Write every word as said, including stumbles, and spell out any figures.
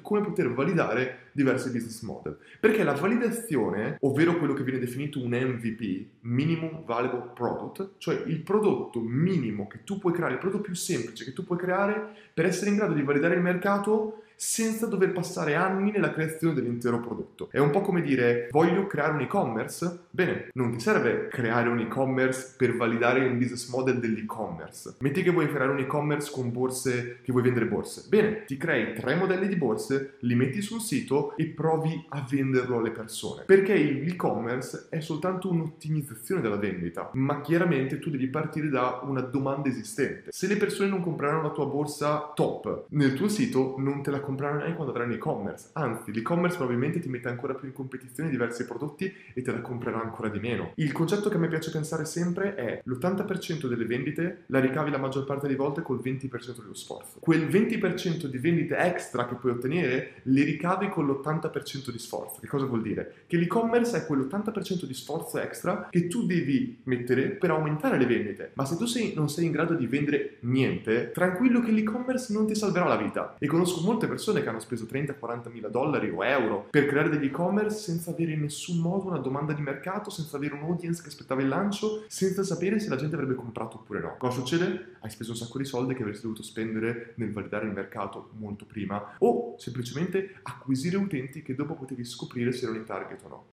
Come poter validare diversi business model, perché la validazione, ovvero quello che viene definito un M V P, Minimum Viable Product, cioè il prodotto minimo che tu puoi creare, il prodotto più semplice che tu puoi creare per essere in grado di validare il mercato senza dover passare anni nella creazione dell'intero prodotto. È un po' come dire: voglio creare un e-commerce? Bene, non ti serve creare un e-commerce per validare il business model dell'e-commerce. Metti che vuoi creare un e-commerce con borse, che vuoi vendere borse. Bene, ti crei tre modelli di borse, li metti sul sito e provi a venderlo alle persone, perché l'e-commerce è soltanto un'ottimizzazione della vendita, ma chiaramente tu devi partire da una domanda esistente. Se le persone non compreranno la tua borsa top nel tuo sito, non te la compreranno neanche quando avrai un e-commerce, anzi l'e-commerce probabilmente ti mette ancora più in competizione diversi prodotti e te la comprerà ancora di meno. Il concetto che a me piace pensare sempre è: l'ottanta per cento delle vendite la ricavi la maggior parte delle volte col venti per cento dello sforzo. Quel venti per cento di vendite extra che puoi ottenere le ricavi con l'ottanta per cento di sforzo. Che cosa vuol dire? Che l'e-commerce è quell'ottanta per cento di sforzo extra che tu devi mettere per aumentare le vendite, ma se tu sei, non sei in grado di vendere niente, tranquillo che l'e-commerce non ti salverà la vita. E conosco molte persone che hanno speso trenta quaranta mila dollari o euro per creare degli e-commerce senza avere in nessun modo una domanda di mercato, senza avere un audience che aspettava il lancio, senza sapere se la gente avrebbe comprato oppure no. Cosa succede? Hai speso un sacco di soldi che avresti dovuto spendere nel validare il mercato molto prima, o semplicemente acquisire utenti che dopo potevi scoprire se erano in target o no.